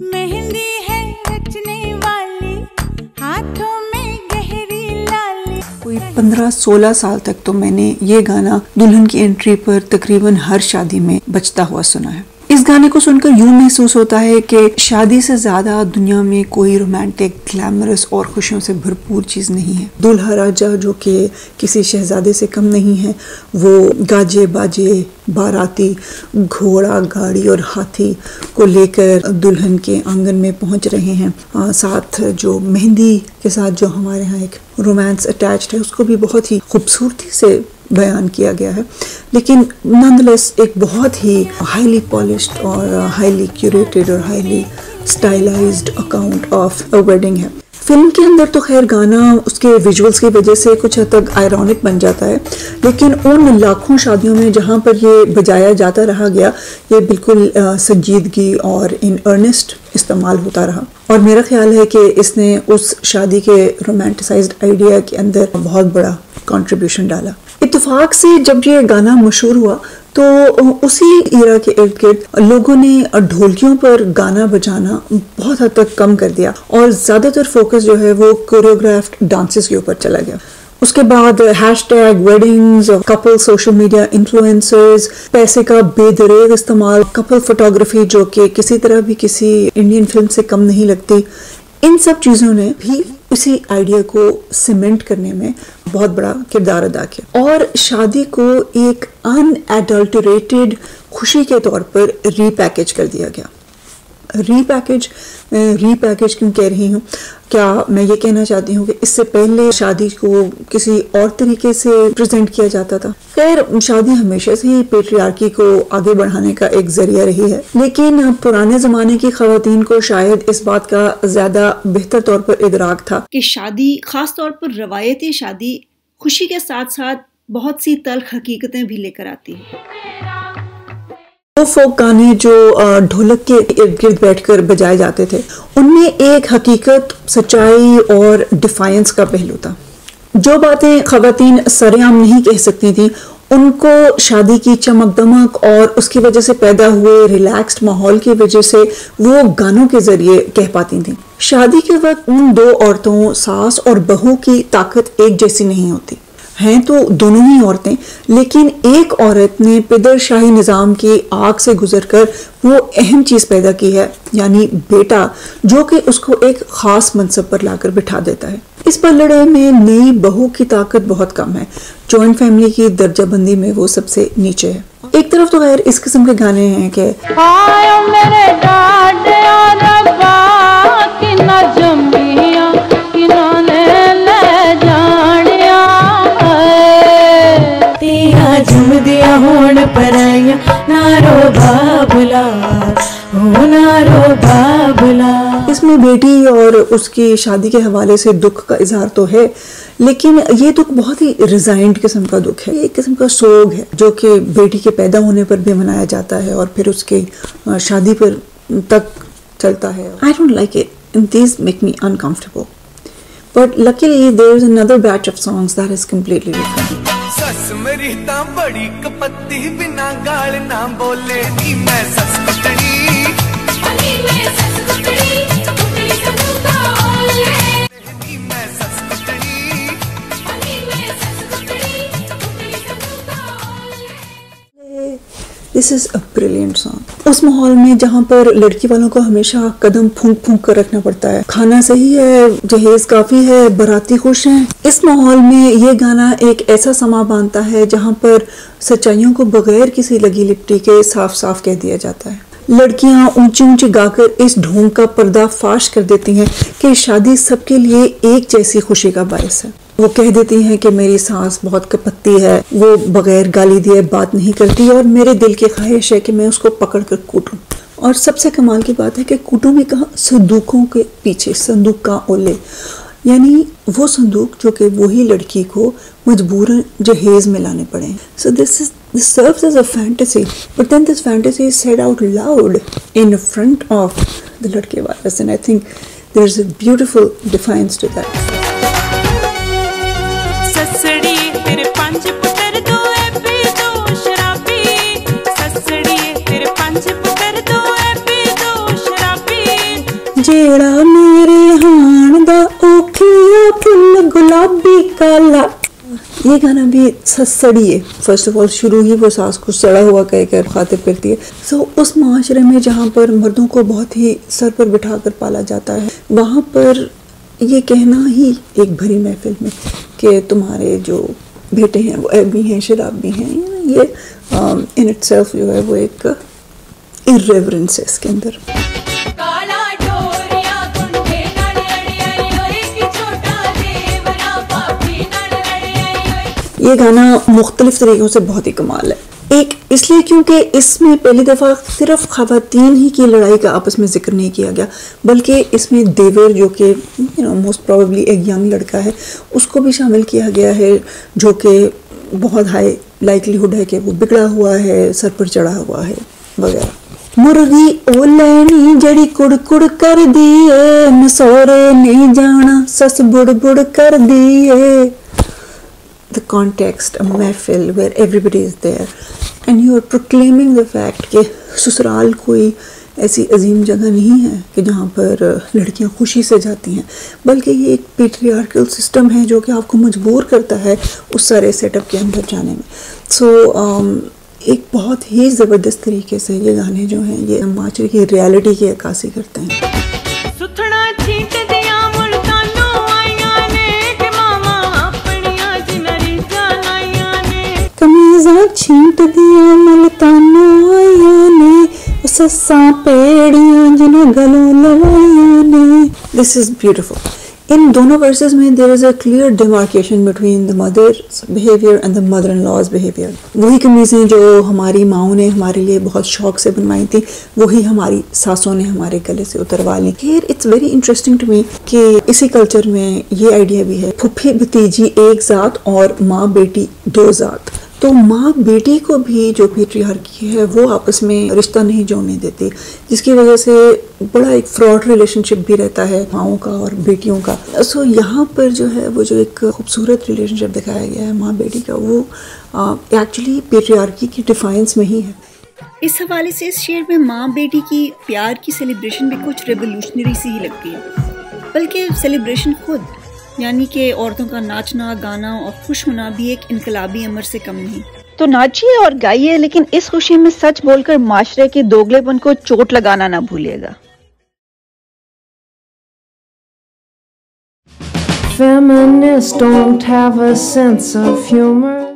مہندی ہے رچنے والی ہاتھوں میں گہری لالی. کوئی 15-16 سال تک تو میں نے یہ گانا دلہن کی انٹری پر تقریباً ہر شادی میں بجتا ہوا سنا ہے. اس گانے کو سن کر یوں محسوس ہوتا ہے کہ شادی سے زیادہ دنیا میں کوئی رومانٹک، گلیمرس اور خوشیوں سے بھرپور چیز نہیں ہے. دولہا راجہ جو کہ کسی شہزادے سے کم نہیں ہے، وہ گاجے باجے، باراتی، گھوڑا، گاڑی اور ہاتھی کو لے کر دلہن کے آنگن میں پہنچ رہے ہیں. ساتھ جو مہندی کے ساتھ جو ہمارے ہاں ایک رومانس اٹیچڈ ہے، اس کو بھی بہت ہی خوبصورتی سے بیان کیا گیا ہے. لیکن نند لیس ایک بہت ہی ہائیلی پالشڈ اور ہائیلی کیوریٹڈ اور highly stylized account of a wedding ہے. فلم کے اندر تو خیر گانا اس کے ویژولس کی وجہ سے کچھ حد تک آئرونک بن جاتا ہے، لیکن ان لاکھوں شادیوں میں جہاں پر یہ بجایا جاتا رہا گیا، یہ بالکل سنجیدگی اور ان ارنسٹ استعمال ہوتا رہا. اور میرا خیال ہے کہ اس نے اس شادی کے رومانٹیسائزڈ آئیڈیا کے اندر بہت بڑا کنٹریبیوشن ڈالا. اتفاق سے جب یہ گانا مشہور ہوا تو اسی ایرا کے ارد گرد لوگوں نے ڈھولکیوں پر گانا بجانا بہت حد تک کم کر دیا اور زیادہ تر فوکس جو ہے وہ کوریوگرافڈ ڈانسز کے اوپر چلا گیا. اس کے بعد hashtag weddings, couple social media influencers, پیسے کا بے دریغ استعمال، کپل فوٹوگرافی جو کہ کسی طرح بھی کسی انڈین فلم سے کم نہیں لگتی، ان سب چیزوں نے بھی اسی آئیڈیا کو سیمنٹ کرنے میں بہت بڑا کردار ادا کیا اور شادی کو ایک ان ایڈلٹریٹڈ خوشی کے طور پر ری پیکیج کر دیا گیا. ری پیکیج کیوں کہہ رہی ہوں؟ کیا میں یہ کہنا چاہتی ہوں کہ اس سے پہلے شادی کو کسی اور طریقے سے پریزنٹ کیا جاتا تھا؟ خیر، شادی ہمیشہ سے ہی پیٹریارکی کو آگے بڑھانے کا ایک ذریعہ رہی ہے، لیکن پرانے زمانے کی خواتین کو شاید اس بات کا زیادہ بہتر طور پر ادراک تھا کہ شادی، خاص طور پر روایتی شادی، خوشی کے ساتھ ساتھ بہت سی تلخ حقیقتیں بھی لے کر آتی ہے. فوک گانے جو ڈھولک کے ارد گرد بیٹھ کر بجائے جاتے تھے، ان میں ایک حقیقت، سچائی اور ڈیفائنس کا پہلو تھا. جو باتیں خواتین سرعام نہیں کہہ سکتی تھیں، ان کو شادی کی چمک دمک اور اس کی وجہ سے پیدا ہوئے ریلیکسڈ ماحول کی وجہ سے وہ گانوں کے ذریعے کہہ پاتی تھیں. شادی کے وقت ان دو عورتوں، ساس اور بہو کی طاقت ایک جیسی نہیں ہوتی ہیں، تو دونوں ہی عورتیں، لیکن ایک عورت نے پدر شاہی نظام کی آگ سے گزر کر وہ اہم چیز پیدا کی ہے، یعنی بیٹا، جو کہ اس کو ایک خاص منصب پر لا کر بٹھا دیتا ہے. اس پلڑے میں نئی بہو کی طاقت بہت کم ہے، جوائنٹ فیملی کی درجہ بندی میں وہ سب سے نیچے ہے. ایک طرف تو غیر اس قسم کے گانے ہیں کہ جم دیا ہون پر آیا، نارو بابلا ہو نارو بابلا. اس میں بیٹی اور اس کی شادی کے حوالے سے دکھ کا اظہار تو ہے، لیکن یہ دکھ بہت ہی ریزائنڈ قسم کا دکھ ہے. یہ ایک قسم کا سوگ ہے جو کہ بیٹی کے پیدا ہونے پر بھی منایا جاتا ہے اور پھر اس کی شادی پر تک چلتا ہے. I don't like it. These make me uncomfortable. But luckily there is another batch of songs that is completely different. سس میری تا بڑی کپتی، بنا گال نہ بولے نی، میں سس کتڑی علی، میں سس کتڑی کتڑی سبوتا اولے نی، میں سس کتڑی علی، میں سس کتڑی کتڑی سبوتا اولے. This is a brilliant song. اس ماحول میں جہاں پر لڑکی والوں کو ہمیشہ قدم پھونک پھونک کر رکھنا پڑتا ہے، کھانا صحیح ہے، جہیز کافی ہے، باراتی خوش ہیں، اس ماحول میں یہ گانا ایک ایسا سما باندھتا ہے جہاں پر سچائیوں کو بغیر کسی لگی لپٹی کے صاف صاف کہہ دیا جاتا ہے. لڑکیاں اونچی اونچی گا کر اس ڈھونگ کا پردہ فاش کر دیتی ہیں کہ شادی سب کے لیے ایک جیسی خوشی کا باعث ہے. وہ کہہ دیتی ہیں کہ میری سانس بہت کپتی ہے، وہ بغیر گالی دیے بات نہیں کرتی اور میرے دل کی خواہش ہے کہ میں اس کو پکڑ کر کوٹوں. اور سب سے کمال کی بات ہے کہ کوٹوں بھی کہاں، صندوقوں کے پیچھے، صندوق کا اولے، یعنی وہ صندوق جو کہ وہی لڑکی کو مجبوراً جہیز میں لانے پڑے. سو this serves as a fantasy, but then this fantasy is said out loud in front of the ladke wales, and I think there's a beautiful defiance to that. Sassadi tere panch putar do e pe do sharabi, sassadi tere panch putar do e pe do sharabi, جیڑا میرے ہان دا اوکھیا پھل گلابی کالا. یہ گانا بھی سڑی ہے. فرسٹ آف آل شروع ہی وہ ساس کو سڑا ہوا کہہ کر خاطب کرتی ہے. اس معاشرے میں جہاں پر مردوں کو بہت ہی سر پر بٹھا کر پالا جاتا ہے، وہاں پر یہ کہنا ہی ایک بھری محفل میں کہ تمہارے جو بیٹے ہیں وہ ایبی ہیں، شرابی ہیں، یہ ان اٹ سیلف جو ہے وہ ایک ارریورنس ہے اس کے اندر. یہ گانا مختلف طریقوں سے بہت ہی کمال ہے. ایک اس لیے کیونکہ اس میں پہلی دفعہ صرف خواتین ہی کی لڑائی کا آپس میں ذکر نہیں کیا گیا، بلکہ اس میں دیور جو کہ موسٹ پرابیبلی ایک ینگ لڑکا ہے، اس کو بھی شامل کیا گیا ہے جو کہ بہت ہائی لائکلیہڈ ہے کہ وہ بگڑا ہوا ہے، سر پر چڑھا ہوا ہے وغیرہ. مرغی او لینی جڑی کڑ کڑ کر دیے، نسورے نہیں جانا سس بڑ بڑ کر دیے. The context, a محفل where everybody is there and you are proclaiming the fact کہ سسرال کوئی ایسی عظیم جگہ نہیں ہے کہ جہاں پر لڑکیاں خوشی سے جاتی ہیں، بلکہ یہ ایک پیٹریارکل سسٹم ہے جو کہ آپ کو مجبور کرتا ہے اس سارے سیٹ اپ کے اندر جانے میں. ایک بہت ہی زبردست طریقے سے یہ گانے جو ہیں یہ معاشرے کی ریالٹی کی عکاسی کرتے ہیں. چھینٹ دیا ملتانوں آیا نے، سساں پیڑیاں جنہوں گلوں لوایا نے. This is beautiful. ان دونوں ورسز میں there is a clear demarcation between the mother's behavior and the mother-in-law's behavior. وہی قمیضیں جو ہماری ماؤں نے ہمارے لیے بہت شوق سے بنوائی تھی، وہی ہماری ساسوں نے ہمارے گلے سے اتروا لی. Here it's very interesting to me کہ اسی کلچر میں یہ آئیڈیا بھی ہے، پھپھی بھتیجی ایک ذات اور ماں بیٹی دو ذات. تو ماں بیٹی کو بھی جو پیٹریارکی ہے وہ آپس میں رشتہ نہیں جوڑنے دیتی، جس کی وجہ سے بڑا ایک فراڈ ریلیشن شپ بھی رہتا ہے ماؤں کا اور بیٹیوں کا. یہاں پر جو ہے وہ جو ایک خوبصورت ریلیشن شپ دکھایا گیا ہے ماں بیٹی کا، وہ ایکچولی پیٹریارکی کی ڈیفائنس میں ہی ہے. اس حوالے سے اس شعر میں ماں بیٹی کی پیار کی سیلیبریشن بھی کچھ ریولیوشنری سی ہی لگتی ہے، بلکہ سیلیبریشن خود، یعنی کہ عورتوں کا ناچنا، گانا اور خوش ہونا بھی ایک انقلابی امر سے کم نہیں. تو ناچیے اور گائیے، لیکن اس خوشی میں سچ بول کر معاشرے کے دوگلے پن کو چوٹ لگانا نہ بھولے گا. Feminists don't have a sense of humor.